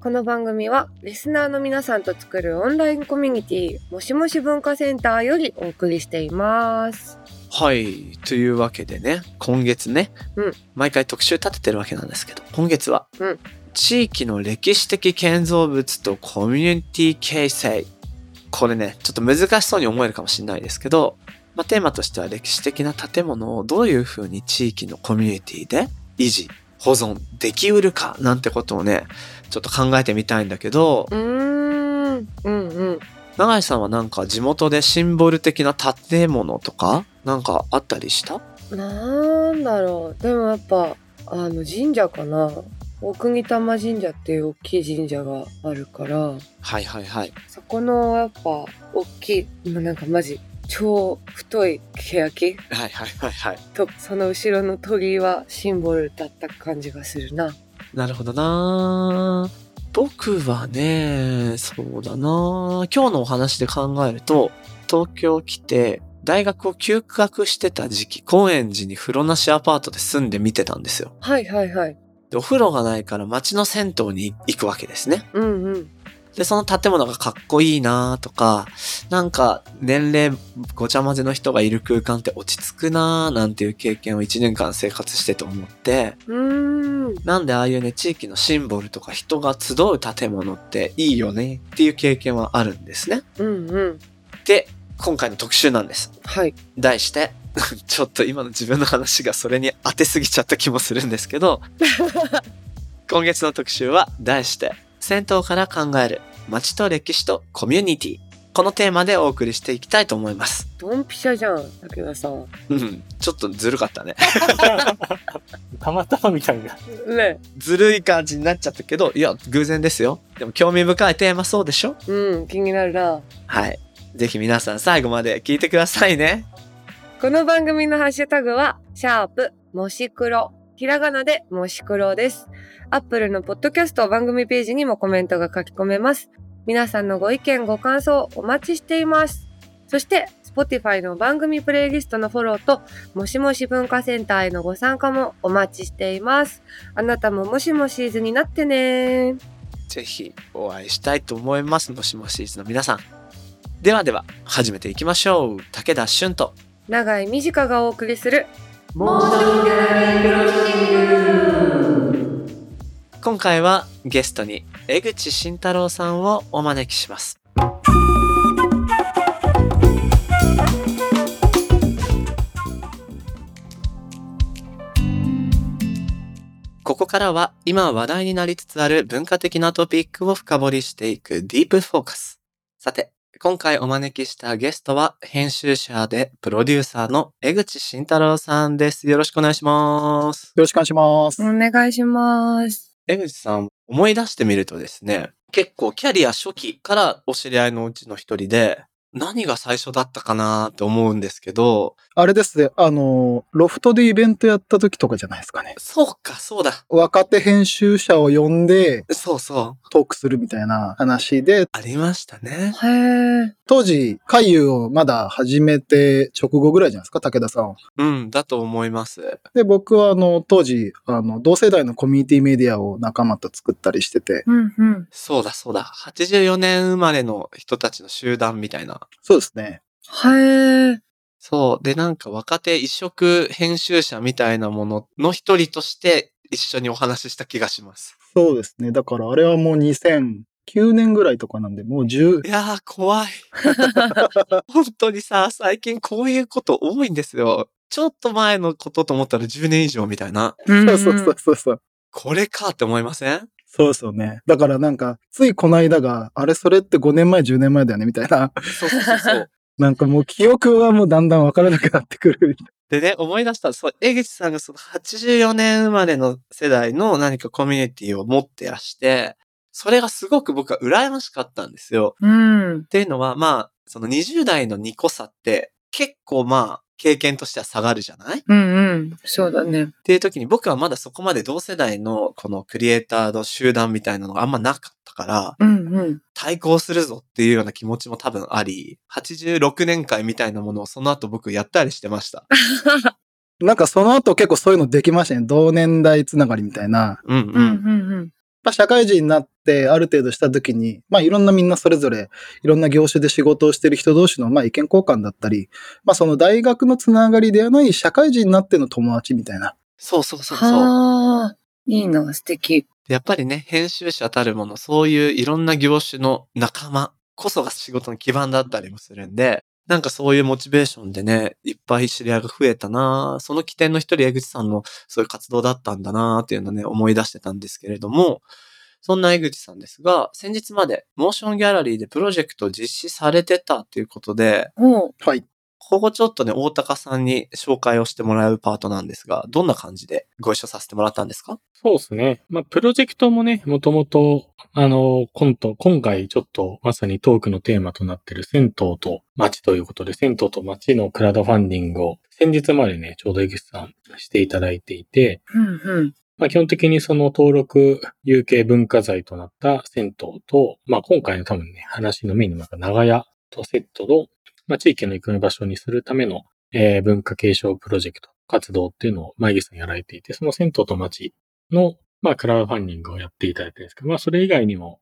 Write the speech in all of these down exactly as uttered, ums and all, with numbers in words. この番組はリスナーの皆さんと作るオンラインコミュニティもしもし文化センターよりお送りしています。はい、というわけでね、今月ね、うん、毎回特集立ててるわけなんですけど、今月は、うん、地域の歴史的建造物とコミュニティ形成。これねちょっと難しそうに思えるかもしれないですけど、まあ、テーマとしては歴史的な建物をどういうふうに地域のコミュニティで維持保存できうるかなんてことをねちょっと考えてみたいんだけど、うーん、うんうん、永井さんはなんか地元でシンボル的な建物とかなんかあったりした？なんだろう、でもやっぱあの神社かな。大国玉神社っていう大きい神社があるから、はいはいはい、そこのやっぱ大きい、なんかマジ超太いケヤキ、はいはいはいはい、とその後ろの鳥居はシンボルだった感じがするな。なるほどな。僕はね、そうだな、今日のお話で考えると、東京来て大学を休学してた時期、高円寺に風呂なしアパートで住んでみてたんですよ。はいはいはい。でお風呂がないから町の銭湯に行くわけですね。うんうん。でその建物がかっこいいなとか、なんか年齢ごちゃ混ぜの人がいる空間って落ち着くななんていう経験をいちねんかん生活してと思って、うーん、なんでああいうね地域のシンボルとか人が集う建物っていいよねっていう経験はあるんですね。うんうん。で今回の特集なんです。はい。題してちょっと今の自分の話がそれに当てすぎちゃった気もするんですけど今月の特集は題して銭湯から考える街と歴史とコミュニティ、このテーマでお送りしていきたいと思います。ドンピシャじゃん武田さん。うん、ちょっとずるかったねたまたまみたいな、ね、ずるい感じになっちゃったけど、いや偶然ですよ。でも興味深いテーマそうでしょ。うん、気になるな。はい、ぜひ皆さん最後まで聞いてくださいね。この番組のハッシュタグはシャープもし黒、ひらがなでもし黒です。アップルのポッドキャスト番組ページにもコメントが書き込めます。皆さんのご意見ご感想お待ちしています。そして Spotify の番組プレイリストのフォローともしもし文化センターへのご参加もお待ちしています。あなたももしもしーずになってね。ぜひお会いしたいと思います。もしもしーずの皆さん、ではでは始めていきましょう。武田俊と永井美智香がお送りするモーションギャラリークロッシング。今回はゲストに江口慎太郎さんをお招きします。ここからは今話題になりつつある文化的なトピックを深掘りしていくディープフォーカス。さて今回お招きしたゲストは編集者でプロデューサーの江口慎太郎さんです。よろしくお願いします。よろしくお願いします。お願いします。江口さん、思い出してみるとですね、結構キャリア初期からお知り合いのうちの一人で、何が最初だったかなって思うんですけど、あれですね、あのロフトでイベントやった時とかじゃないですかね。そうか、そうだ、若手編集者を呼んで、そうそう、トークするみたいな話でありましたね。へえ。当時回遊をまだ始めて直後ぐらいじゃないですか、武田さん。うんだと思います。で僕はあの当時あの同世代のコミュニティメディアを仲間と作ったりしてて、うんうん、そうだそうだ、はちじゅうよねん生まれの人たちの集団みたいな。そうですね。へえ。そう。で、なんか若手一色編集者みたいなものの一人として一緒にお話しした気がします。そうですね。だからあれはもうにせんきゅうねんぐらいとかなんで、もうじゅう。いやー、怖い。本当にさ、最近こういうこと多いんですよ。ちょっと前のことと思ったらじゅうねんいじょうみたいな。うんうん、そうそうそうそう。これかって思いません？そうですよね。だからなんか、ついこの間が、あれそれってごねんまえ、じゅうねんまえだよね、みたいな。そうそうそうそう。なんかもう記憶はもうだんだんわからなくなってくる。でね、思い出した、そう、江口さんがそのはちじゅうよねん生まれの世代の何かコミュニティを持ってらして、それがすごく僕は羨ましかったんですよ。うん。っていうのは、まあ、そのにじゅうだいのにこさって、結構まあ経験としては下がるじゃない？うんうん。そうだね。っていう時に僕はまだそこまで同世代のこのクリエイターの集団みたいなのがあんまなかったから、うんうん、対抗するぞっていうような気持ちも多分あり、はちじゅうろくねんかいみたいなものをその後僕やったりしてました。なんかその後結構そういうのできましたね。同年代つながりみたいな。うんうんうんうん。まあ、社会人になってある程度した時に、まあいろんなみんなそれぞれいろんな業種で仕事をしている人同士のまあ意見交換だったり、まあその大学のつながりではない社会人になっての友達みたいな。そうそうそうそう。ああ、いいな、素敵。やっぱりね、編集者たるもの、そういういろんな業種の仲間こそが仕事の基盤だったりもするんで、なんかそういうモチベーションでね、いっぱい知り合いが増えたな、その起点の一人江口さんのそういう活動だったんだなっていうのをね、思い出してたんですけれども、そんな江口さんですが、先日までモーションギャラリーでプロジェクトを実施されてたということで、はい。ここちょっとね、大高さんに紹介をしてもらうパートなんですが、どんな感じでご一緒させてもらったんですか？そうですね。まあ、プロジェクトもね、もともと、あの、コント、今回ちょっとまさにトークのテーマとなっている銭湯と街ということで、銭湯と街のクラウドファンディングを先日までね、ちょうど江口さんしていただいていて、うんうん。まあ、基本的にその登録有形文化財となった銭湯と、まあ、今回の多分ね、話のメインの中、長屋とセットのまあ、地域の行く場所にするための、えー、文化継承プロジェクト活動っていうのを江口さんやられていて、その銭湯と町の、まあ、クラウドファンディングをやっていただいてるんですけど、まあ、それ以外にも、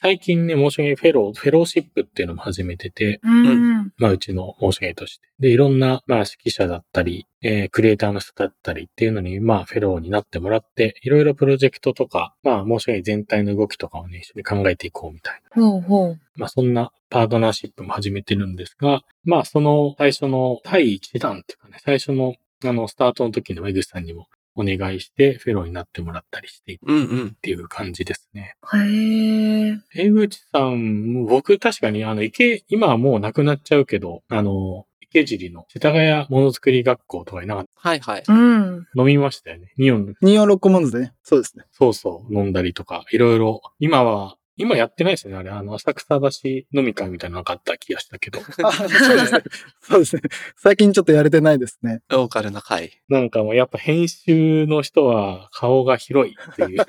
最近ね、モーションゲイフェロー、フェローシップっていうのも始めてて、うん、まあ、うちのモーションゲイとして。で、いろんな、まあ、指揮者だったり、えー、クリエイターの人だったりっていうのに、まあ、フェローになってもらって、いろいろプロジェクトとか、まあ、モーションゲイ全体の動きとかをね、一緒に考えていこうみたいな。ほうほう。まあ、そんなパートナーシップも始めてるんですが、まあ、その最初の第一弾っていうかね、最初の、あの、スタートの時の江口さんにも、お願いしてフェローになってもらったりしていくっていう感じですね。うんうん、へえ。江口さん、僕確かにあの池今はもうなくなっちゃうけど、あの池尻の世田谷ものづくり学校とかいなかった。はいはい。うん。飲みましたよね。にーよんろくね。そうですね。そうそう飲んだりとかいろいろ今は。今やってないですよね、あれ。あの、浅草橋飲み会みたいなのなかった気がしたけど。あ、そうですね。そうですね。最近ちょっとやれてないですね。ローカルな会。なんかもうやっぱ編集の人は顔が広いっていう。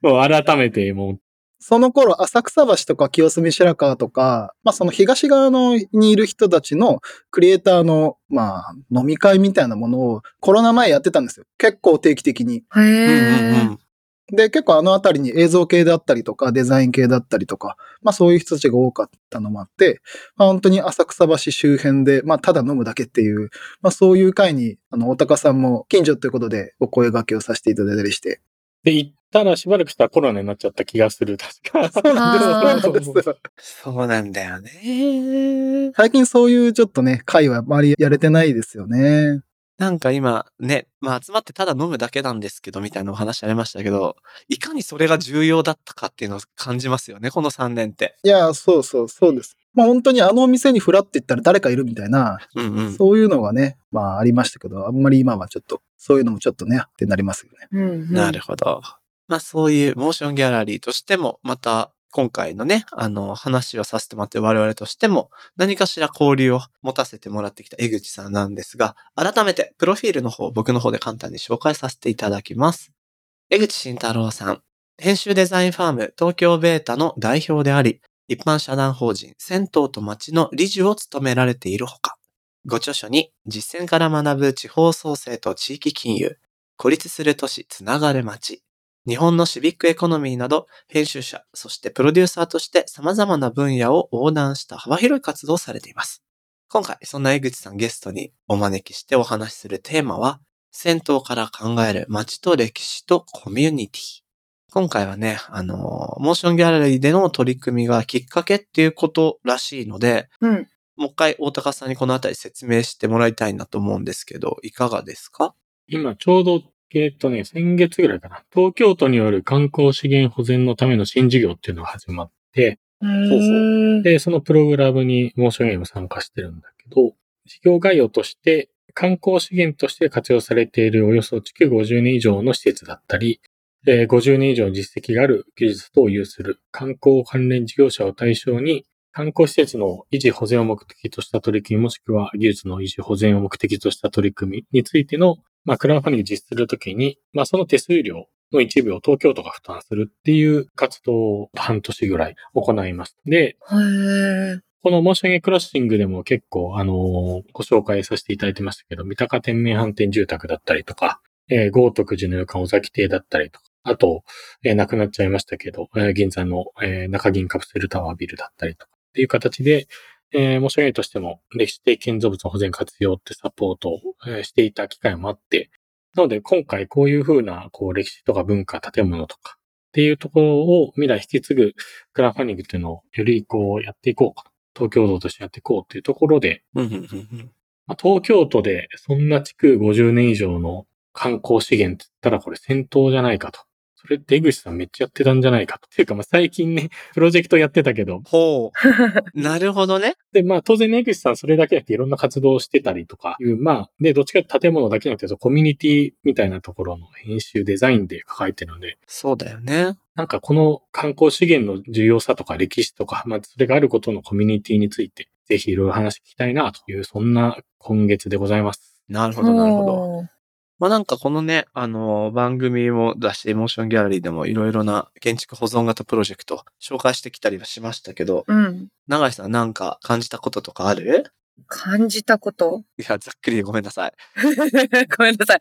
もう改めてもう。その頃、浅草橋とか清澄白河とか、まあその東側のにいる人たちのクリエイターの、まあ飲み会みたいなものをコロナ前やってたんですよ。結構定期的に。へー。うんうんうんで、結構あのあたりに映像系だったりとか、デザイン系だったりとか、まあそういう人たちが多かったのもあって、まあ本当に浅草橋周辺で、まあただ飲むだけっていう、まあそういう会に、あの、大高さんも近所ということでお声掛けをさせていただいたりして。で、行ったらしばらくしたらコロナになっちゃった気がする、確か。そうなんですよ。そうなんだよね。最近そういうちょっとね、会はあまりやれてないですよね。なんか今ね、まあ集まってただ飲むだけなんですけどみたいなお話ありましたけど、いかにそれが重要だったかっていうのを感じますよね、このさんねんって。いや、そうそう、そうです。まあ本当にあのお店にフラって行ったら誰かいるみたいな、うんうん、そういうのがね、まあありましたけど、あんまり今はちょっと、そういうのもちょっとね、ってなりますよね。うんうん、なるほど。まあそういうモーションギャラリーとしても、また、今回のね、あの、話をさせてもらって我々としても何かしら交流を持たせてもらってきた江口さんなんですが、改めてプロフィールの方、僕の方で簡単に紹介させていただきます。江口慎太郎さん、編集デザインファーム東京ベータの代表であり、一般社団法人銭湯と町の理事を務められているほか、ご著書に実践から学ぶ地方創生と地域金融、孤立する都市つながる町、日本のシビックエコノミーなど、編集者、そしてプロデューサーとして様々な分野を横断した幅広い活動をされています。今回、そんな江口さんゲストにお招きしてお話しするテーマは、銭湯から考える街と歴史とコミュニティ。今回はね、あの、モーションギャラリーでの取り組みがきっかけっていうことらしいので、うん、もう一回大高さんにこのあたり説明してもらいたいなと思うんですけど、いかがですか？今ちょうどえっとね、先月ぐらいかな。東京都による観光資源保全のための新事業っていうのが始まって、そうそう。で、そのプログラムにモーションゲーム参加してるんだけど、事業概要として観光資源として活用されているおよそ築ごじゅうねん以上の施設だったり、ごじゅうねん以上実績がある技術等を有する観光関連事業者を対象に、観光施設の維持保全を目的とした取り組み、もしくは技術の維持保全を目的とした取り組みについての、まあ、クラウドファンディングを実施するときに、まあ、その手数料の一部を東京都が負担するっていう活動を半年ぐらい行います。で、この申し上げクラッシングでも結構、あのー、ご紹介させていただいてましたけど、三鷹天明飯店住宅だったりとか、えー、豪徳寺の旅館尾崎邸だったりとか、あと、えー、亡くなっちゃいましたけど、えー、銀座の、えー、中銀カプセルタワービルだったりとかっていう形で、えー、申し上げとしても歴史的建造物の保全活用ってサポートを、えー、していた機会もあって、なので今回こういうふうなこう歴史とか文化、建物とかっていうところを未来引き継ぐクラウドファンディングっていうのをよりこうやっていこうか、東京都としてやっていこうっていうところで、まあ、東京都でそんな築ごじゅうねん以上の観光資源って言ったらこれ先頭じゃないかと。それって江口さんめっちゃやってたんじゃないかと。っていうかまあ最近ね、プロジェクトやってたけど。ほう。なるほどね。で、まあ当然ね、江口さんそれだけじゃなくていろんな活動をしてたりとかいう、まあ、で、どっちかって建物だけじゃなくてコミュニティみたいなところの編集デザインで抱えてるので。そうだよね。なんかこの観光資源の重要さとか歴史とか、まあそれがあることのコミュニティについて、ぜひいろいろ話聞きたいなという、そんな今月でございます。なるほど、なるほど。まあなんかこのね、あのー、番組も出して、エモーションギャラリーでもいろいろな建築保存型プロジェクト紹介してきたりはしましたけど、うん。永井さんなんか感じたこととかある？感じたこと？いや、ざっくりでごめんなさい。ごめんなさい。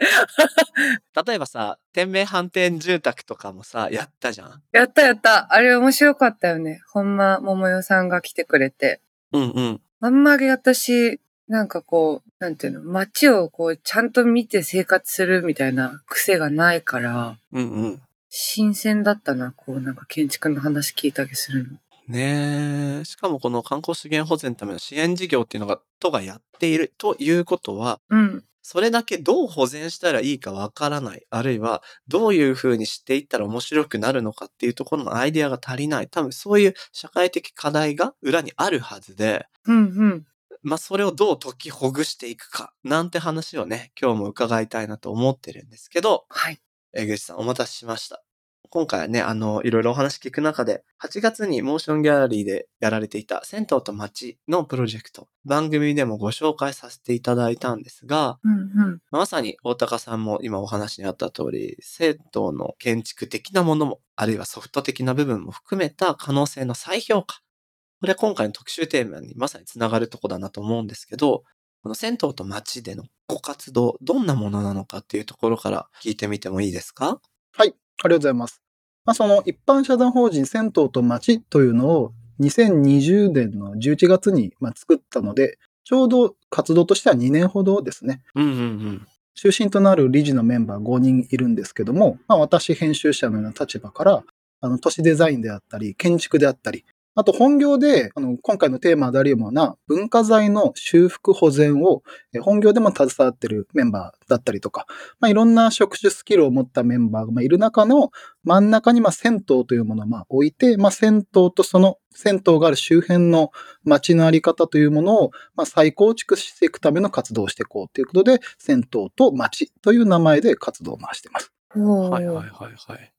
例えばさ、天明飯店住宅とかもさ、やったじゃん。やったやった。あれ面白かったよね。本間桃代さんが来てくれて。うんうん。あんまり私、なんかこう、なんていうの、街をこう、ちゃんと見て生活するみたいな癖がないから、うんうん、新鮮だったな、こう、なんか建築の話聞いたりするの。ねえ、しかもこの観光資源保全のための支援事業っていうのが、都がやっているということは、うん、それだけどう保全したらいいかわからない、あるいはどういうふうにしていったら面白くなるのかっていうところのアイデアが足りない、多分そういう社会的課題が裏にあるはずで、うんうん。まあ、それをどう解きほぐしていくかなんて話をね、今日も伺いたいなと思ってるんですけど、はい。江口さんお待たせしました。今回はね、あの、いろいろお話聞く中で、はちがつにモーションギャラリーでやられていた銭湯と街のプロジェクト、番組でもご紹介させていただいたんですが、うんうん、まさに大高さんも今お話にあった通り、銭湯の建築的なものも、あるいはソフト的な部分も含めた可能性の再評価。これは今回の特集テーマにまさにつながるとこだなと思うんですけど、この銭湯と街でのご活動、どんなものなのかっていうところから聞いてみてもいいですか？はい、ありがとうございます。まあ、その一般社団法人銭湯と街というのをにせんにじゅうねんのじゅういちがつにまあ作ったので、ちょうど活動としてはにねんほどですね。うんうんうん。中心となる理事のメンバーごにんいるんですけども、まあ、私編集者のような立場から、あの都市デザインであったり、建築であったり、あと本業で、あの、今回のテーマであるような文化財の修復保全を本業でも携わっているメンバーだったりとか、まあ、いろんな職種スキルを持ったメンバーがいる中の真ん中に、まあ、銭湯というものをまあ置いて、まあ、銭湯とその銭湯がある周辺の街のあり方というものをまあ再構築していくための活動をしていこうということで、銭湯と街という名前で活動を回しています。はいはいはいはい。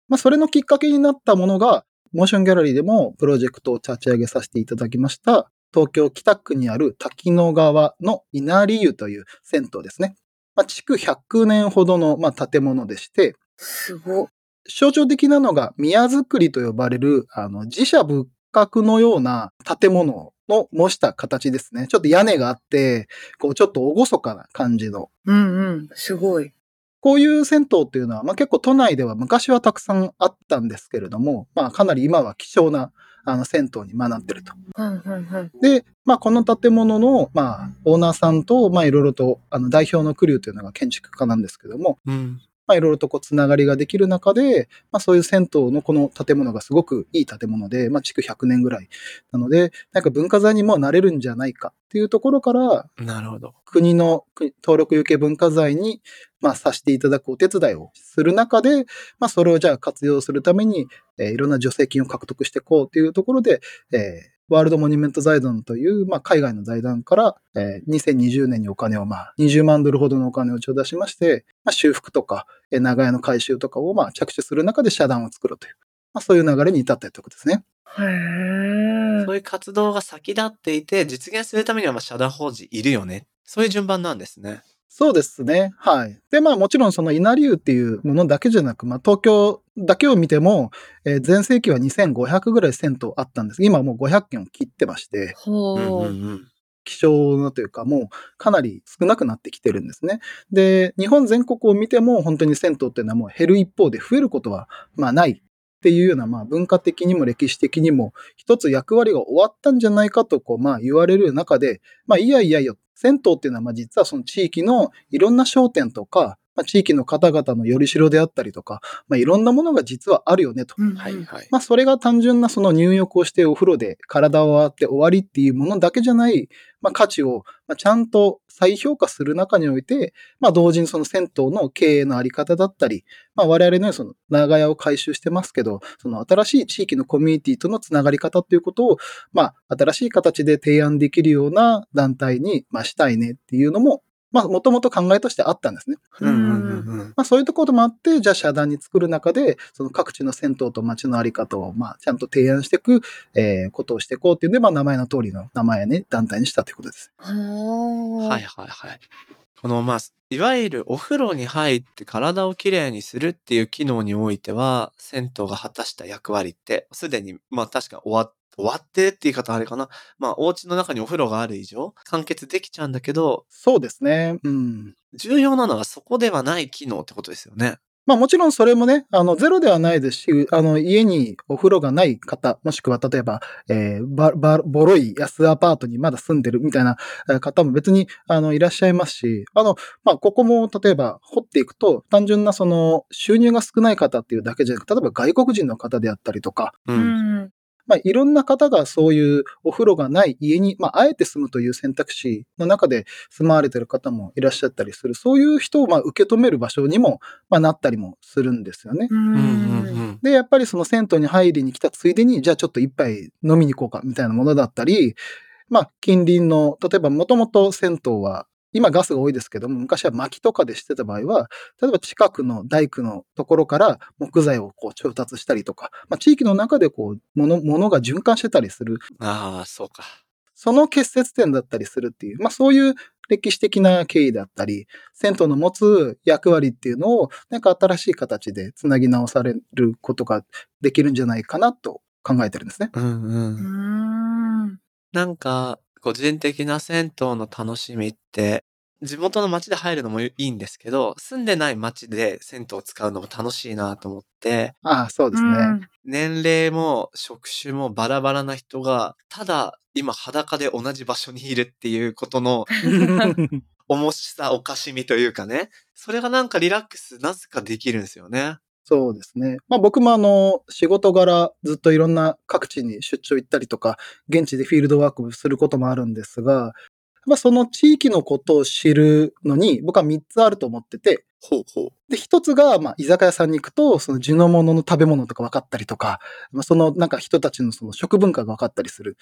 まあ、それのきっかけになったものが、モーションギャラリーでもプロジェクトを立ち上げさせていただきました東京北区にある滝野川の稲荷湯という銭湯ですね。まあ、築ひゃくねんほどのまあ建物でして、すご。象徴的なのが宮造りと呼ばれるあの寺社仏閣のような建物の模した形ですね。ちょっと屋根があって、こうちょっと厳かな感じの。うんうん、すごい。こういう銭湯っていうのは、まあ、結構都内では昔はたくさんあったんですけれども、まあ、かなり今は貴重なあの銭湯にまあなってると。うんうんうん、で、まあ、この建物の、まあ、オーナーさんと、まあ、いろいろとあの代表の栗生というのが建築家なんですけども、うんまあ、いろいろとこうつながりができる中で、まあ、そういう銭湯のこの建物がすごくいい建物で、まあ、築ひゃくねんぐらいなので、なんか文化財にもなれるんじゃないかっていうところから、なるほど。国の登録有形文化財に、まあ、させていただくお手伝いをする中で、まあ、それをじゃあ活用するために、えー、いろんな助成金を獲得していこうというところで、えーワールドモニュメント財団という、まあ、海外の財団から、えー、にせんにじゅうねんにお金を、まあ、にじゅうまんドルほどのお金を頂戴しまして、まあ、修復とか、えー、長屋の改修とかを、まあ、着手する中で社団を作ろうという、まあ、そういう流れに至ったということですね。へえ。そういう活動が先立っていて、実現するためにはまあ社団法人いるよね。そういう順番なんですね。そうですね。はい。で、まあもちろんその稲流っていうものだけじゃなく、まあ東京だけを見ても、えー前世紀はにせんごひゃくぐらい銭湯あったんです。今はもうごひゃっけんを切ってまして、うんほううん。うん。希少なというか、もうかなり少なくなってきてるんですね。で、日本全国を見ても本当に銭湯っていうのはもう減る一方で増えることはまあないっていうような、まあ文化的にも歴史的にも一つ役割が終わったんじゃないかとこうまあ言われる中で、まあいやいやいや、銭湯っていうのはまあ実はその地域のいろんな商店とか、まあ、地域の方々のよりしろであったりとか、まあいろんなものが実はあるよねと。うんはういん。はい。まあそれが単純なその入浴をしてお風呂で体を洗って終わりっていうものだけじゃない、まあ価値をまあちゃんと再評価する中において、まあ同時にその銭湯の経営のあり方だったり、まあ我々のようにその長屋を改修してますけど、その新しい地域のコミュニティとのつながり方ということを、まあ新しい形で提案できるような団体にまあしたいねっていうのも、まあもともと考えとしてあったんですね。ううんうんうんんううんん。まあそういうところもあって、じゃあ社団に作る中で、その各地の銭湯と街のあり方を、まあちゃんと提案していく、えーことをしていこうっていうんで、まあ名前の通りの名前ね、団体にしたということです。ほはうい。はいはい。このまあ、いわゆるお風呂に入って体をきれいにするっていう機能においては、銭湯が果たした役割って、すでにまあ確か終わっ終わってって言い方あれかな。まあお家の中にお風呂がある以上、完結できちゃうんだけど、そうですね。うん。重要なのはそこではない機能ってことですよね。まあもちろんそれもね、あの、ゼロではないですし、あの、家にお風呂がない方、もしくは例えば、えーば、ば、ボロい安アパートにまだ住んでるみたいなえー方も別に、あの、いらっしゃいますし、あの、まあここも例えば掘っていくと、単純なその、収入が少ない方っていうだけじゃなくて、例えば外国人の方であったりとか、ううん。ん。まあ、いろんな方がそういうお風呂がない家に、まあ、あえて住むという選択肢の中で住まわれてる方もいらっしゃったりする。そういう人をまあ受け止める場所にも、まあ、なったりもするんですよね。ううんうんうん。ん。で、やっぱりその銭湯に入りに来たついでに、じゃあちょっと一杯飲みに行こうかみたいなものだったり、まあ、近隣の、例えばもともと銭湯は、今ガスが多いですけども、昔は薪とかでしてた場合は、例えば近くの大工のところから木材をこう調達したりとか、まあ、地域の中でこう、物、物が循環してたりする、ああ、そうか。その結節点だったりするっていう、まあそういう歴史的な経緯だったり、銭湯の持つ役割っていうのを、なんか新しい形でつなぎ直されることができるんじゃないかなと考えてるんですね。うんうん。うん。なんか、個人的な銭湯の楽しみって、地元の街で入るのもいいんですけど、住んでない街で銭湯を使うのも楽しいなと思って、ああ、そうですね。年齢も職種もバラバラな人が、ただ今裸で同じ場所にいるっていうことの面しさ、おかしみというかね、それがなんかリラックスなぜかできるんですよね。そうですね。まあ僕もあの、仕事柄ずっといろんな各地に出張行ったりとか、現地でフィールドワークすることもあるんですが、まあその地域のことを知るのに、僕はみっつあると思ってて、ほうほう。で、一つが、まあ、居酒屋さんに行くと、その地のものの食べ物とか分かったりとか、まあ、そのなんか人たちのその食文化が分かったりする。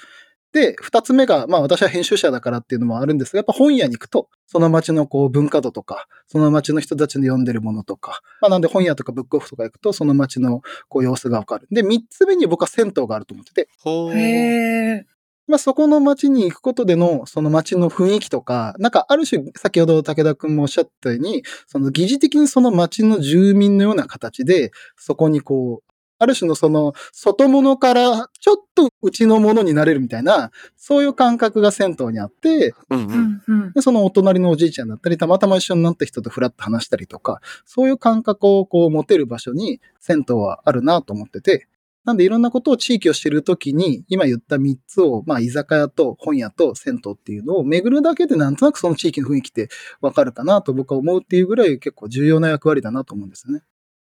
で、二つ目が、まあ、私は編集者だからっていうのもあるんですが、やっぱ本屋に行くと、その街のこう文化度とか、その街の人たちの読んでるものとか、まあ、なんで本屋とかブックオフとか行くと、その街のこう様子が分かる。で、三つ目に僕は銭湯があると思ってて、ほう。へえ。まあ、そこの街に行くことでの、その街の雰囲気とか、なんかある種、先ほど武田くんもおっしゃったように、その疑似的にその街の住民のような形で、そこにこう、ある種のその、外物からちょっとうちのものになれるみたいな、そういう感覚が銭湯にあって、うんううん。んうん。でそのお隣のおじいちゃんだったり、たまたま一緒になった人とフラッと話したりとか、そういう感覚をこう持てる場所に銭湯はあるなと思ってて、なんでいろんなことを地域を知るときに、今言ったみっつを、まあ居酒屋と本屋と銭湯っていうのを巡るだけでなんとなくその地域の雰囲気ってわかるかなと僕は思うっていうぐらい結構重要な役割だなと思うんですよね。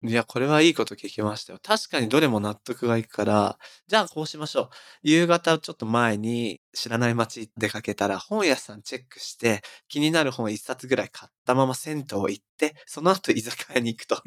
いや、これはいいこと聞きましたよ。確かにどれも納得がいくから、じゃあこうしましょう。夕方ちょっと前に知らない街出かけたら本屋さんチェックして、気になる本一冊ぐらい買ったまま銭湯行って、その後居酒屋に行くと。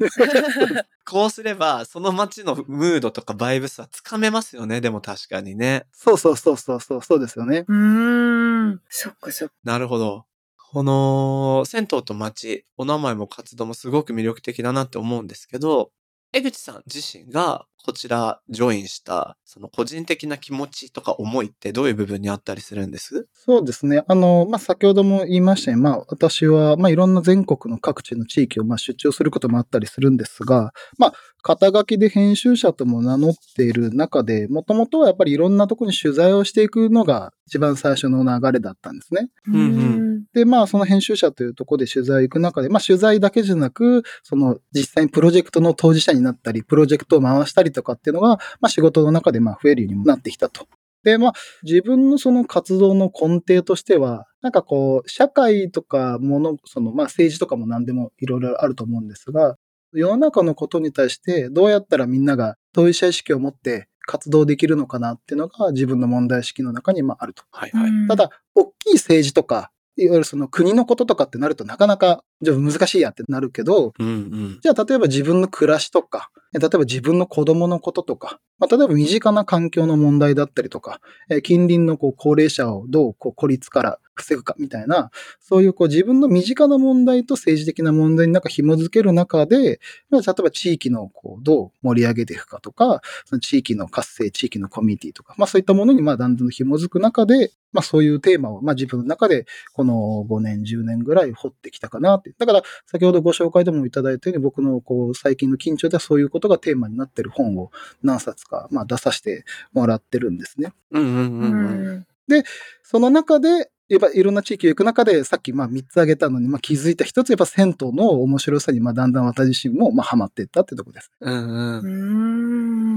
こうすれば、その街のムードとかバイブスはつかめますよね。でも確かにね。そうそうそうそうそう、そうですよね。うーん。そっかそっか。なるほど。この、銭湯と街、お名前も活動もすごく魅力的だなって思うんですけど、江口さん自身がこちらジョインしたその個人的な気持ちとか思いってどういう部分にあったりするんです？そうですね。あの、まあ、先ほども言いましたように、まあ、私は、まあ、いろんな全国の各地の地域を、まあ、出張することもあったりするんですが、まあ、肩書きで編集者とも名乗っている中で、もともとはやっぱりいろんなところに取材をしていくのが一番最初の流れだったんですね。うんうん、で、まあ、その編集者というところで取材行く中で、まあ、取材だけじゃなく、その実際にプロジェクトの当事者になったり、プロジェクトを回したりとかっていうのが、まあ、仕事の中でまあ増えるようになってきたと。で、まあ、自分のその活動の根底としては、なんかこう、社会とかもの、そのまあ政治とかも何でもいろいろあると思うんですが、世の中のことに対してどうやったらみんなが当事者意識を持って活動できるのかなっていうのが自分の問題意識の中にまああると。はいはい、ただ、大きい政治とか、いわゆるその国のこととかってなるとなかなかじゃあ難しいやってなるけど、うんうん、じゃあ例えば自分の暮らしとか、例えば自分の子供のこととか、まあ、例えば身近な環境の問題だったりとか、えー、近隣のこう高齢者をどうこう孤立から防ぐかみたいな、そういうこう自分の身近な問題と政治的な問題になんか紐づける中で、まあ、例えば地域のこうどう盛り上げていくかとか、その地域の活性、地域のコミュニティとか、まあ、そういったものにまあだんだん紐づく中で、まあ、そういうテーマをまあ自分の中でこのごねん、じゅうねんぐらい掘ってきたかなって。だから先ほどご紹介でもいただいたように、僕のこう最近の緊張ではそういうことがテーマになっている本を何冊かまあ出させてもらってるんですね。うんうんうんうん、でその中でやっぱいろんな地域を行く中で、さっきまあみっつ挙げたのに、まあ、気づいたひとつ、やっぱ銭湯の面白さにまあだんだん私自身もまあハマっていったってとこです。うんうん、うー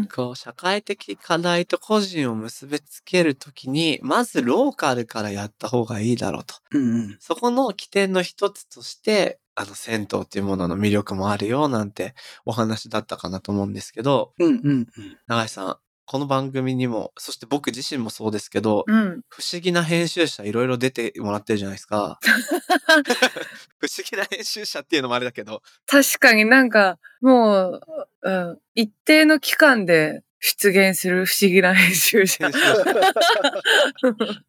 んこう社会的課題と個人を結びつけるときに、まずローカルからやった方がいいだろうと。うんうん、そこの起点の一つとして、あの銭湯っていうものの魅力もあるよなんてお話だったかなと思うんですけど、うんうんうん、永井さん、この番組にも、そして僕自身もそうですけど、うん、不思議な編集者いろいろ出てもらってるじゃないですか。不思議な編集者っていうのもあれだけど。確かになんかもう、うん、一定の期間で出現する不思議な編集者。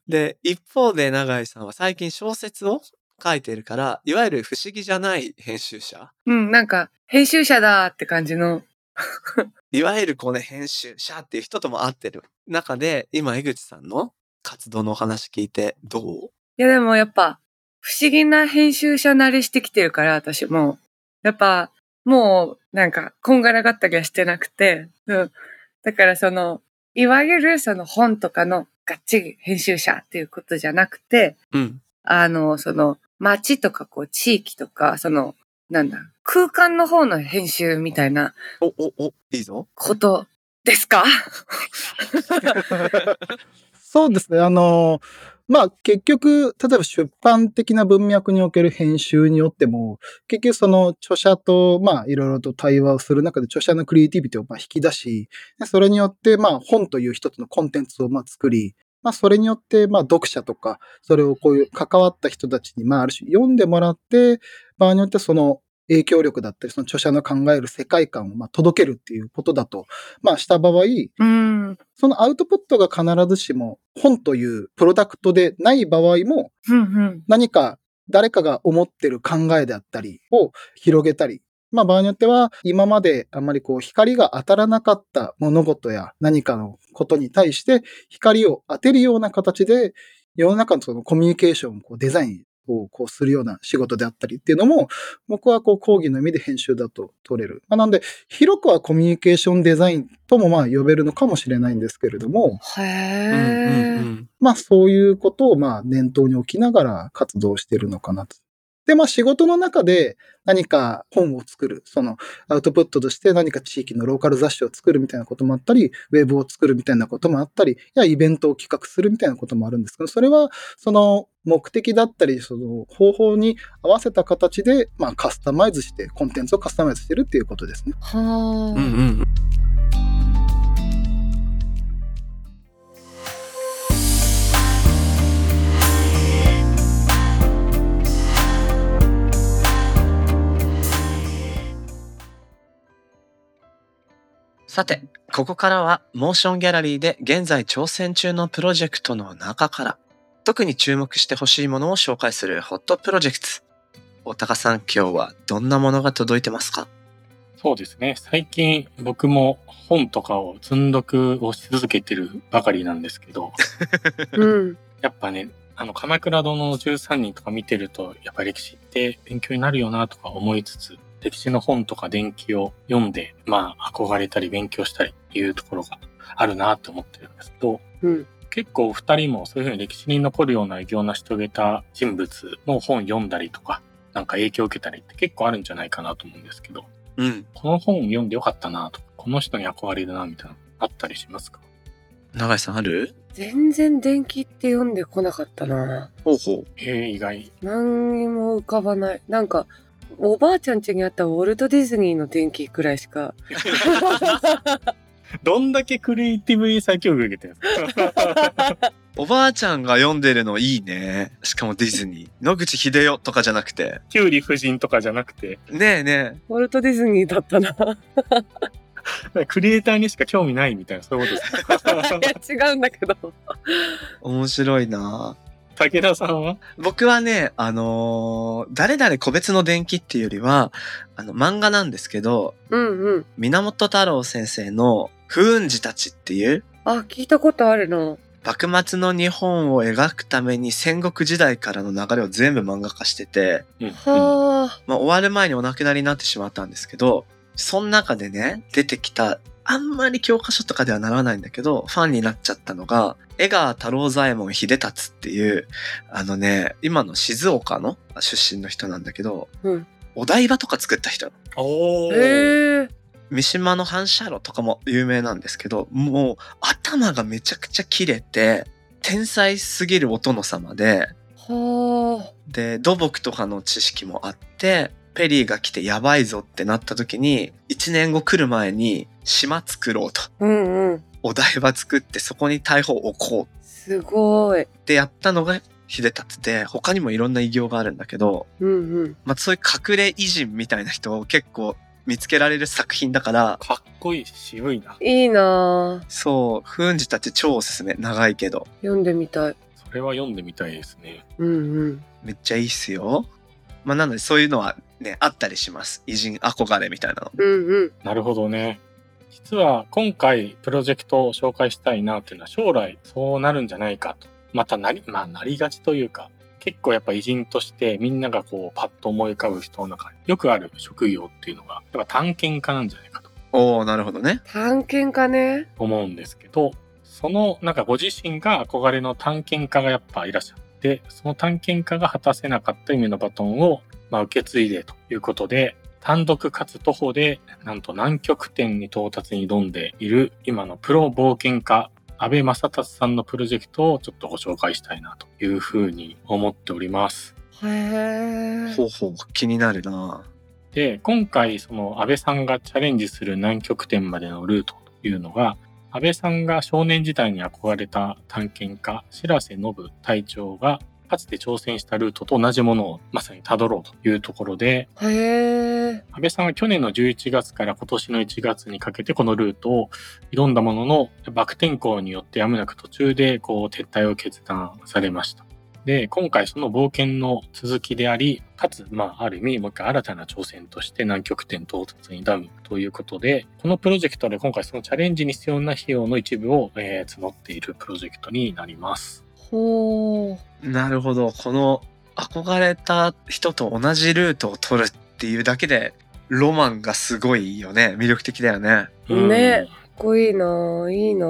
で、一方で永井さんは最近小説を書いてるから、いわゆる不思議じゃない編集者。うん、なんか編集者だって感じの。いわゆるこうね、編集者っていう人とも会ってる中で、今江口さんの活動のお話聞いてどう？いやでもやっぱ不思議な編集者慣れしてきてるから、私もやっぱもうなんかこんがらがったりはしてなくて、うん、だからそのいわゆるその本とかのがっちり編集者っていうことじゃなくて、うん、あのその街とかこう地域とかそのなんだ空間の方の編集みたいなことですか？そうですね。あの、まあ、結局、例えば出版的な文脈における編集によっても、結局その著者と、まあ、いろいろと対話をする中で著者のクリエイティビティをまあ引き出し、それによって、まあ、本という一つのコンテンツをまあ作り、まあ、それによって、まあ、読者とか、それをこういう関わった人たちに、まあ、ある種読んでもらって、場合によってその影響力だったり、その著者の考える世界観をまあ届けるっていうことだと、まあ、した場合、うん、そのアウトプットが必ずしも本というプロダクトでない場合も、うんうん、何か誰かが思ってる考えであったりを広げたり、まあ、場合によっては今まであんまりこう光が当たらなかった物事や何かのことに対して光を当てるような形で世の中のそのコミュニケーションをこうデザインをこうするような仕事であったりっていうのも、僕はこう講義の意味で編集だと取れる。まあ、なんで広くはコミュニケーションデザインともまあ呼べるのかもしれないんですけれども、へー、うんうんうん、まあそういうことをまあ念頭に置きながら活動しているのかなと。で、まあ仕事の中で何か本を作る、そのアウトプットとして何か地域のローカル雑誌を作るみたいなこともあったり、ウェブを作るみたいなこともあったり、いやイベントを企画するみたいなこともあるんですけど、それはその目的だったりその方法に合わせた形で、まあ、カスタマイズしてコンテンツをカスタマイズしてるっていうことですね。はー、うんうん、さて、ここからはモーションギャラリーで現在挑戦中のプロジェクトの中から特に注目してほしいものを紹介するホットプロジェクト。おたかさん、今日はどんなものが届いてますか？そうですね。最近僕も本とかを積んどくをし続けてるばかりなんですけど、うん、やっぱね、あの鎌倉殿のじゅうさんにんとか見てると、やっぱ歴史って勉強になるよなとか思いつつ、歴史の本とか伝記を読んで、まあ憧れたり勉強したりっていうところがあるなと思ってるんですけど、うん、結構お二人もそういうふうに歴史に残るような偉業を成し遂げた人物の本読んだりとか、なんか影響を受けたりって結構あるんじゃないかなと思うんですけど、うん、この本読んでよかったなとか、この人に憧れるなみたいなのあったりしますか？永井さんある？全然伝記って読んでこなかったな。ほうほう。えー、意外。何にも浮かばない。なんかおばあちゃん家にあったウォルト・ディズニーの伝記くらいしか。どんだけクリエイティブに最強受けてるんですか？おばあちゃんが読んでるのいいね。しかもディズニー。野口英世とかじゃなくて。キュウリ夫人とかじゃなくて。ねえねえ。ウォルト・ディズニーだったな。クリエイターにしか興味ないみたいな、そういうことです。いや違うんだけど。面白いな。武田さんは？僕はね、あのー、誰々個別の伝記っていうよりは、あの漫画なんですけど、うんうん、源太郎先生の風雲児たちっていう。あ、聞いたことあるの。幕末の日本を描くために戦国時代からの流れを全部漫画化してて、うんうん、はまあ、終わる前にお亡くなりになってしまったんですけど、その中でね、出てきた、あんまり教科書とかではならないんだけど、ファンになっちゃったのが、江川太郎左衛門秀達っていう、あのね、今の静岡の出身の人なんだけど、うん、お台場とか作った人。おー。へー。三島の反射炉とかも有名なんですけど、もう頭がめちゃくちゃ切れて、天才すぎるお殿様で、はー。で、土木とかの知識もあって、ペリーが来てやばいぞってなった時に、いちねんご来る前に島作ろうと、うんうん、お台場作ってそこに大砲を置こう、すごいってやったのが秀達で、他にもいろんな偉業があるんだけど、うんうん、まあ、そういう隠れ偉人みたいな人を結構見つけられる作品だから、かっこいい、渋いな、いいな。そう、風雲児たち超おすすめ。長いけど読んでみたい。それは読んでみたいですね。うんうん。めっちゃいいっすよ。まあ、なのでそういうのはね、あったりします。偉人憧れみたいなの、うんうん、なるほどね。実は今回プロジェクトを紹介したいなっていうのは、将来そうなるんじゃないかと、またなり、まあ、なりがちというか、結構やっぱ偉人としてみんながこうパッと思い浮かぶ人の中によくある職業っていうのが、やっぱ探検家なんじゃないかと。おー、なるほどね。探検家ね。思うんですけど、そのなんかご自身が憧れの探検家がやっぱいらっしゃって、その探検家が果たせなかった夢のバトンをまあ、受け継いでということで、単独かつ徒歩でなんと南極点に到達に挑んでいる今のプロ冒険家阿部正達さんのプロジェクトをちょっとご紹介したいなというふうに思っております。へー、ほうほう、気になるな。で、今回その阿部さんがチャレンジする南極点までのルートというのが、阿部さんが少年時代に憧れた探検家白瀬信隊長がかつて挑戦したルートと同じものをまさにたどろうというところで、へー、安倍さんは去年のじゅういちがつから今年のいちがつにかけてこのルートを挑んだものの、悪天候によってやむなく途中でこう撤退を決断されました。で、今回その冒険の続きであり、かつ、まあ、ある意味もう一回新たな挑戦として南極点到達に挑むということで、このプロジェクトで今回そのチャレンジに必要な費用の一部を、えー、募っているプロジェクトになります。お、なるほど。この憧れた人と同じルートを取るっていうだけでロマンがすごいよね。魅力的だよね。ね、かっこいいな、いいな。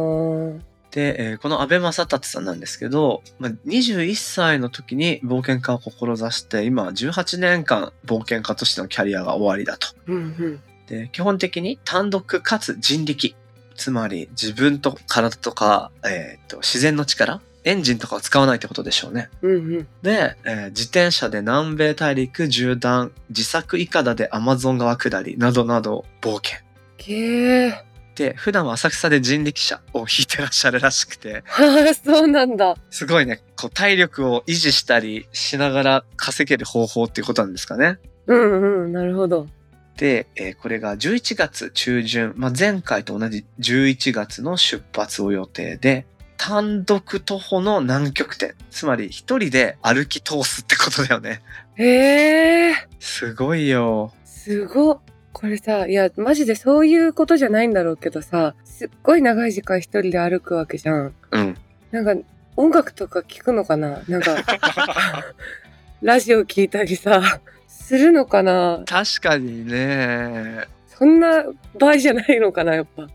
で、この阿部正達さんなんですけど、にじゅういっさいの時に冒険家を志して、今じゅうはちねんかん冒険家としてのキャリアが終わりだと、うんうん、で、基本的に単独かつ人力、つまり自分と体とか、えー、と自然の力、エンジンとかは使わないってことでしょうね、うんうん、で、えー、自転車で南米大陸縦断、自作いかだでアマゾン川下りなどなど冒険で、普段は浅草で人力車を引いてらっしゃるらしくてそうなんだ。すごいね、こう体力を維持したりしながら稼げる方法っていうことなんですかね。うんうん、なるほど。で、えー、これがじゅういちがつちゅうじゅん、まあ、前回と同じじゅういちがつの出発を予定で、単独徒歩の南極点、つまり一人で歩き通すってことだよね。えー、すごいよ。すごっ。これさ、いやマジでそういうことじゃないんだろうけどさ、すっごい長い時間一人で歩くわけじゃん。うん。なんか音楽とか聞くのかな、なんかラジオ聞いたりさするのかな。確かにね。そんな場合じゃないのかな、やっぱ。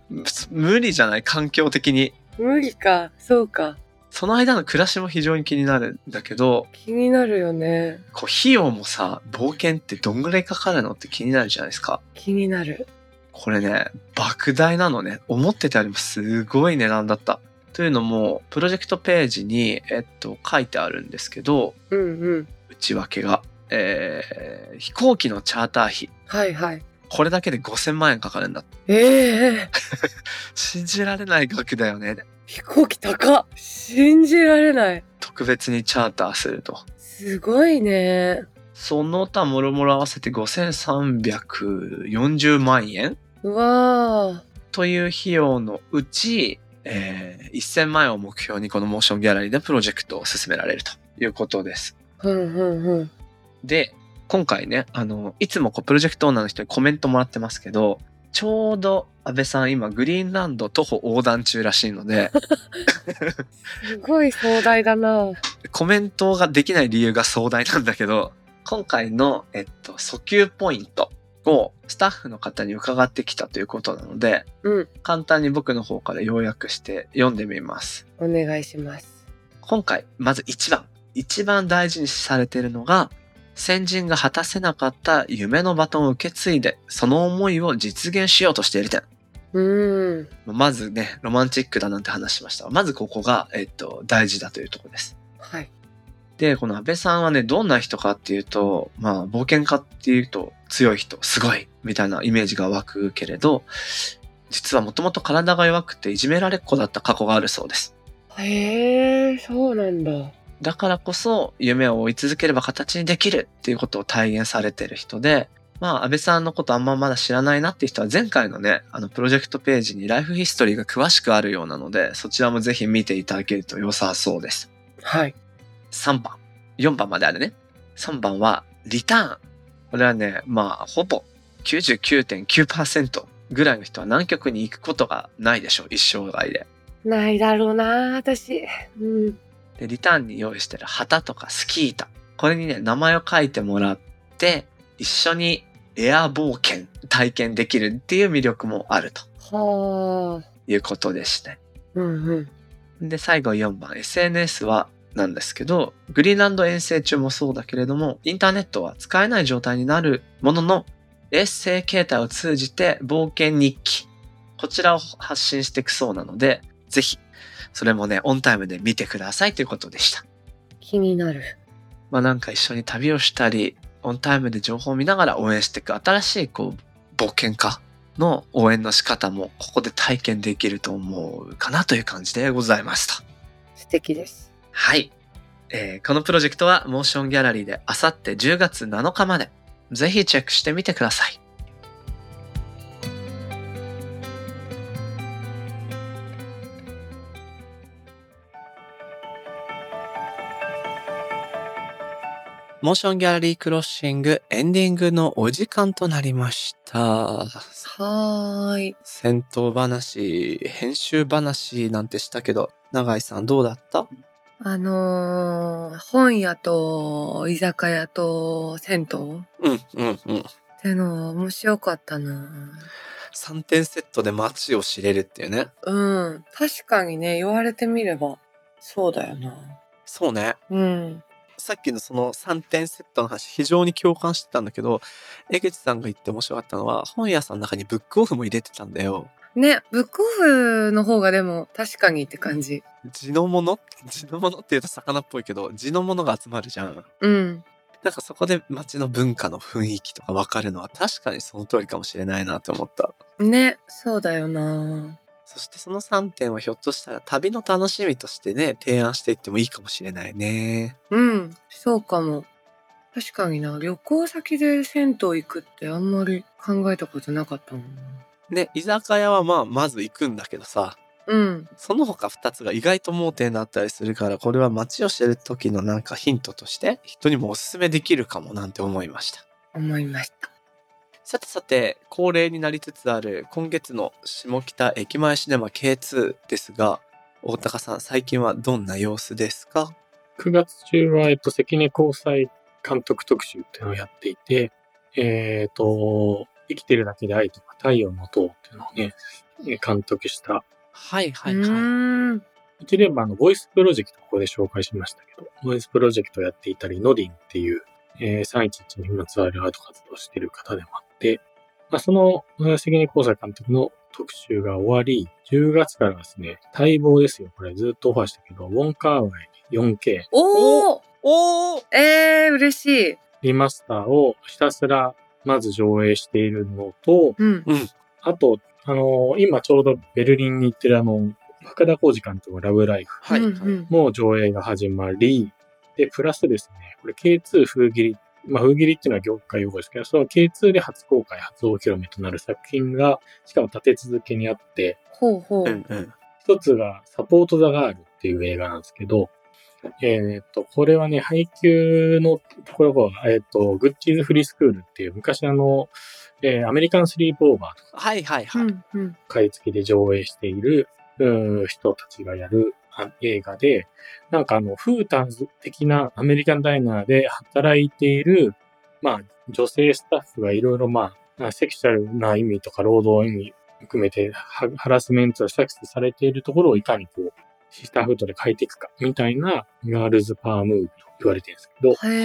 無理じゃない、環境的に。無理か、そうか。その間の暮らしも非常に気になるんだけど。気になるよね。こう費用もさ、冒険ってどんぐらいかかるのって気になるじゃないですか。気になる。これね、莫大なのね。思ってたよりもすごい値段だった。というのもプロジェクトページに、えっと、書いてあるんですけど、うんうん、内訳が、えー、飛行機のチャーター費、はいはい、これだけでごせんまんえんかかるんだって、えー、信じられない額だよね。飛行機高っ、信じられない。特別にチャーターするとすごいね。その他もろもろ合わせてごせんさんびゃくよんじゅうまんえん、うわという費用のうち、えー、せんまんえんを目標にこのモーションギャラリーでプロジェクトを進められるということです。うんうんうん、で今回ね、あのいつもこうプロジェクトオーナーの人にコメントもらってますけど、ちょうど安倍さん今グリーンランド徒歩横断中らしいので、すごい壮大だな。コメントができない理由が壮大なんだけど、今回の、えっと、訴求ポイントをスタッフの方に伺ってきたということなので、うん、簡単に僕の方から要約して読んでみます。お願いします。今回まずいちばん、一番大事にされているのが、先人が果たせなかった夢のバトンを受け継いでその思いを実現しようとしている点。うん、まずね、ロマンチックだなんて話しました。まずここが、えっと、大事だというところです。はい。で、この安倍さんはね、どんな人かっていうと、まあ、冒険家っていうと強い人、すごいみたいなイメージが湧くけれど、実はもともと体が弱くていじめられっ子だった過去があるそうです。へー、そうなんだ。だからこそ、夢を追い続ければ形にできるっていうことを体現されてる人で、まあ、安倍さんのことあんままだ知らないなって人は、前回のね、あの、プロジェクトページにライフヒストリーが詳しくあるようなので、そちらもぜひ見ていただけると良さそうです。はい。さんばん、よんばんまであるね。さんばんはリターン。これはね、まあほぼ きゅうじゅうきゅうてんきゅうパーセント ぐらいの人は南極に行くことがないでしょう、一生涯で。ないだろうな私、うん、でリターンに用意してる旗とかスキー板、これにね、名前を書いてもらって一緒にエア冒険体験できるっていう魅力もあるとはいうことですね、うんうん、で最後よんばん、 エスエヌエス はなんですけど、グリーンランド遠征中もそうだけれども、インターネットは使えない状態になるものの、エッセイ形態を通じて冒険日記、こちらを発信していくそうなので、ぜひそれもね、オンタイムで見てくださいということでした。気になる。まあ、なんか一緒に旅をしたり、オンタイムで情報を見ながら応援していく新しいこう冒険家の応援の仕方もここで体験できると思うかなという感じでございました。素敵です。はい、えー、このプロジェクトはモーションギャラリーで、あさってじゅうがつなのかまで、ぜひチェックしてみてください。モーションギャラリークロッシング、エンディングのお時間となりました。はーい。戦闘話、編集話なんてしたけど、永井さんどうだった？あのー、本屋と居酒屋と銭湯、うんうんうん、っての面白かったな。さんてんセットで街を知れるっていうね。うん、確かにね、言われてみればそうだよな。そうね、うん、さっきのそのさんてんセットの話、非常に共感してたんだけど、江口さんが言って面白かったのは、本屋さんの中にブックオフも入れてたんだよね。ブックオフの方がでも確かにって感じ。地のもの地のものって言うと魚っぽいけど、地のものが集まるじゃん。うん。なんかそこで街の文化の雰囲気とか分かるのは、確かにその通りかもしれないなと思った。ね、そうだよな。そしてそのさんてんはひょっとしたら旅の楽しみとしてね、提案していってもいいかもしれないね。うん、そうかも。確かにな、旅行先で銭湯行くってあんまり考えたことなかったもんな。ね、居酒屋はまあまず行くんだけどさ、うん、その他ふたつが意外と盲点だったりするから、これは街をしてる時のなんかヒントとして人にもおすすめできるかもなんて思いました。思いました。さてさて、恒例になりつつある今月の下北駅前シネマ ケーツー ですが、大高さん、最近はどんな様子ですか？くがつ中は、えっと、関根交際監督特集っていうのをやっていて、えっと、生きてるだけで愛とか太陽の塔っていうのをね、監督した。はいはいはい。うちでもあの、ボイスプロジェクト、ここで紹介しましたけど、ボイスプロジェクトをやっていたり、ノディンっていう、えー、さんいちいちにまつわるアート活動をしている方でもあって、まあ、その、関根交際監督の特集が終わり、じゅうがつからですね、待望ですよ。これずっとオファーしたけど、ウォンカーワイ よんケー。おーおーえー、嬉しい。リマスターをひたすら、まず上映しているのと、うん、あと、あのー、今ちょうどベルリンに行ってるあの、深田浩二監督のラブライフも上映が始まり、で、プラスですね、これ ケーツー 封切り、まあ封切りっていうのは業界用語ですけど、その ケーツー で初公開、初お披露目となる作品が、しかも立て続けにあって、ほうほう。一つがサポート・ザ・ガールっていう映画なんですけど、えー、っと、これはね、配給のところが、えー、っと、グッチーズ・フリースクールっていう、昔あの、えー、アメリカン・スリープ・オーバーとか、はいはいはい。買い付けで上映している、う人たちがやる映画で、なんかあの、フータンズ的なアメリカンダイナーで働いている、まあ、女性スタッフがいろいろまあ、セクシャルな意味とか労働意味含めてハラスメントを搾取されているところをいかにこう、シスターフードで変えていくか、みたいなガールズパワームーブと言われてるんですけど、はい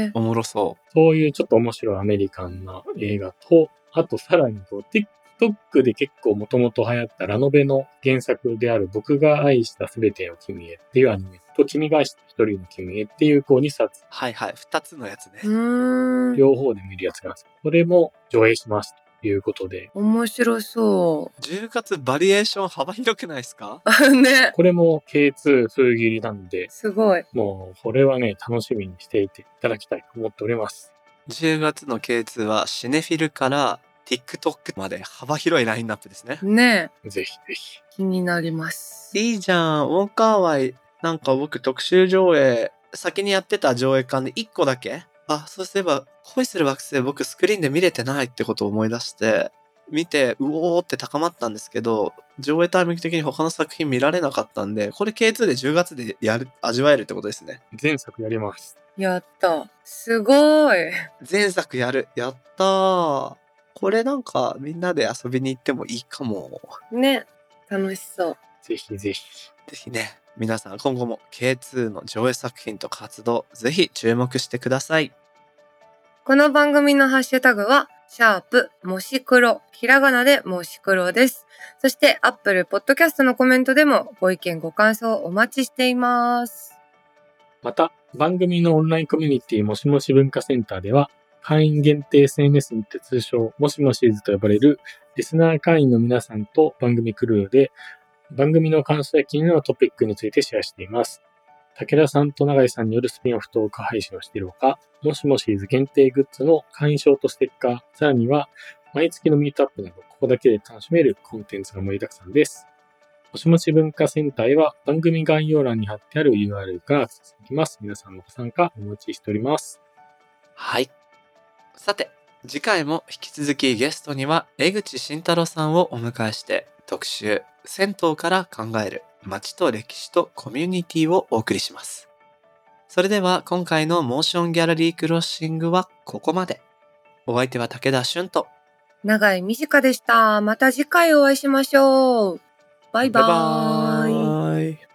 はい。おもろそう。そういうちょっと面白いアメリカンな映画と、あとさらにこう、TikTok で結構もともと流行ったラノベの原作である僕が愛したすべての君へっていうアニメと君が愛した一人の君へっていうこうにさつ。はいはい。ふたつのやつね。うーん。両方で見るやつがあるんです。これも上映しますということで。面白そう。じゅうがつバリエーション幅広くないですか？ね。これも ケーツー 封切りなんで。すごい。もうこれはね、楽しみにしていていただきたいと思っております。じゅうがつの ケーツー はシネフィルからTikTok まで幅広いラインナップですね。ねえ。ぜひぜひ。気になります。いいじゃん。ウォンカーワイ、なんか僕特集上映、先にやってた上映館でいっこだけ、あ、そうすれば恋する惑星僕スクリーンで見れてないってことを思い出して、見て、うおーって高まったんですけど、上映タイミング的に他の作品見られなかったんで、これ ケーツー でじゅうがつでやる、味わえるってことですね。前作やります。やった。すごい。前作やる。やったー。これなんかみんなで遊びに行ってもいいかもね。楽しそう。ぜひぜひぜひね、皆さん今後も ケーツー の上映作品と活動ぜひ注目してください。この番組のハッシュタグはシャープもし黒、ひらがなでもし黒です。そしてアップルポッドキャストのコメントでもご意見ご感想お待ちしています。また番組のオンラインコミュニティもしもし文化センターでは会員限定 エスエヌエス にて通称もしもしーずと呼ばれるリスナー会員の皆さんと番組クルーで番組の感想や気になるトピックについてシェアしています。武田さんと永井さんによるスピンオフトーク配信をしているほか、もしもしーず限定グッズの会員証とステッカー、さらには毎月のミートアップなどここだけで楽しめるコンテンツが盛りだくさんです。もしもし文化センターへは番組概要欄に貼ってある ユーアールエル からアクセスできます。皆さんのご参加お待ちしております。はい。さて、次回も引き続きゲストには江口慎太郎さんをお迎えして特集、銭湯から考える街と歴史とコミュニティをお送りします。それでは今回のモーションギャラリークロッシングはここまで。お相手は武田俊と永井美智香でした。また次回お会いしましょう。バイバーイ。バイバーイ。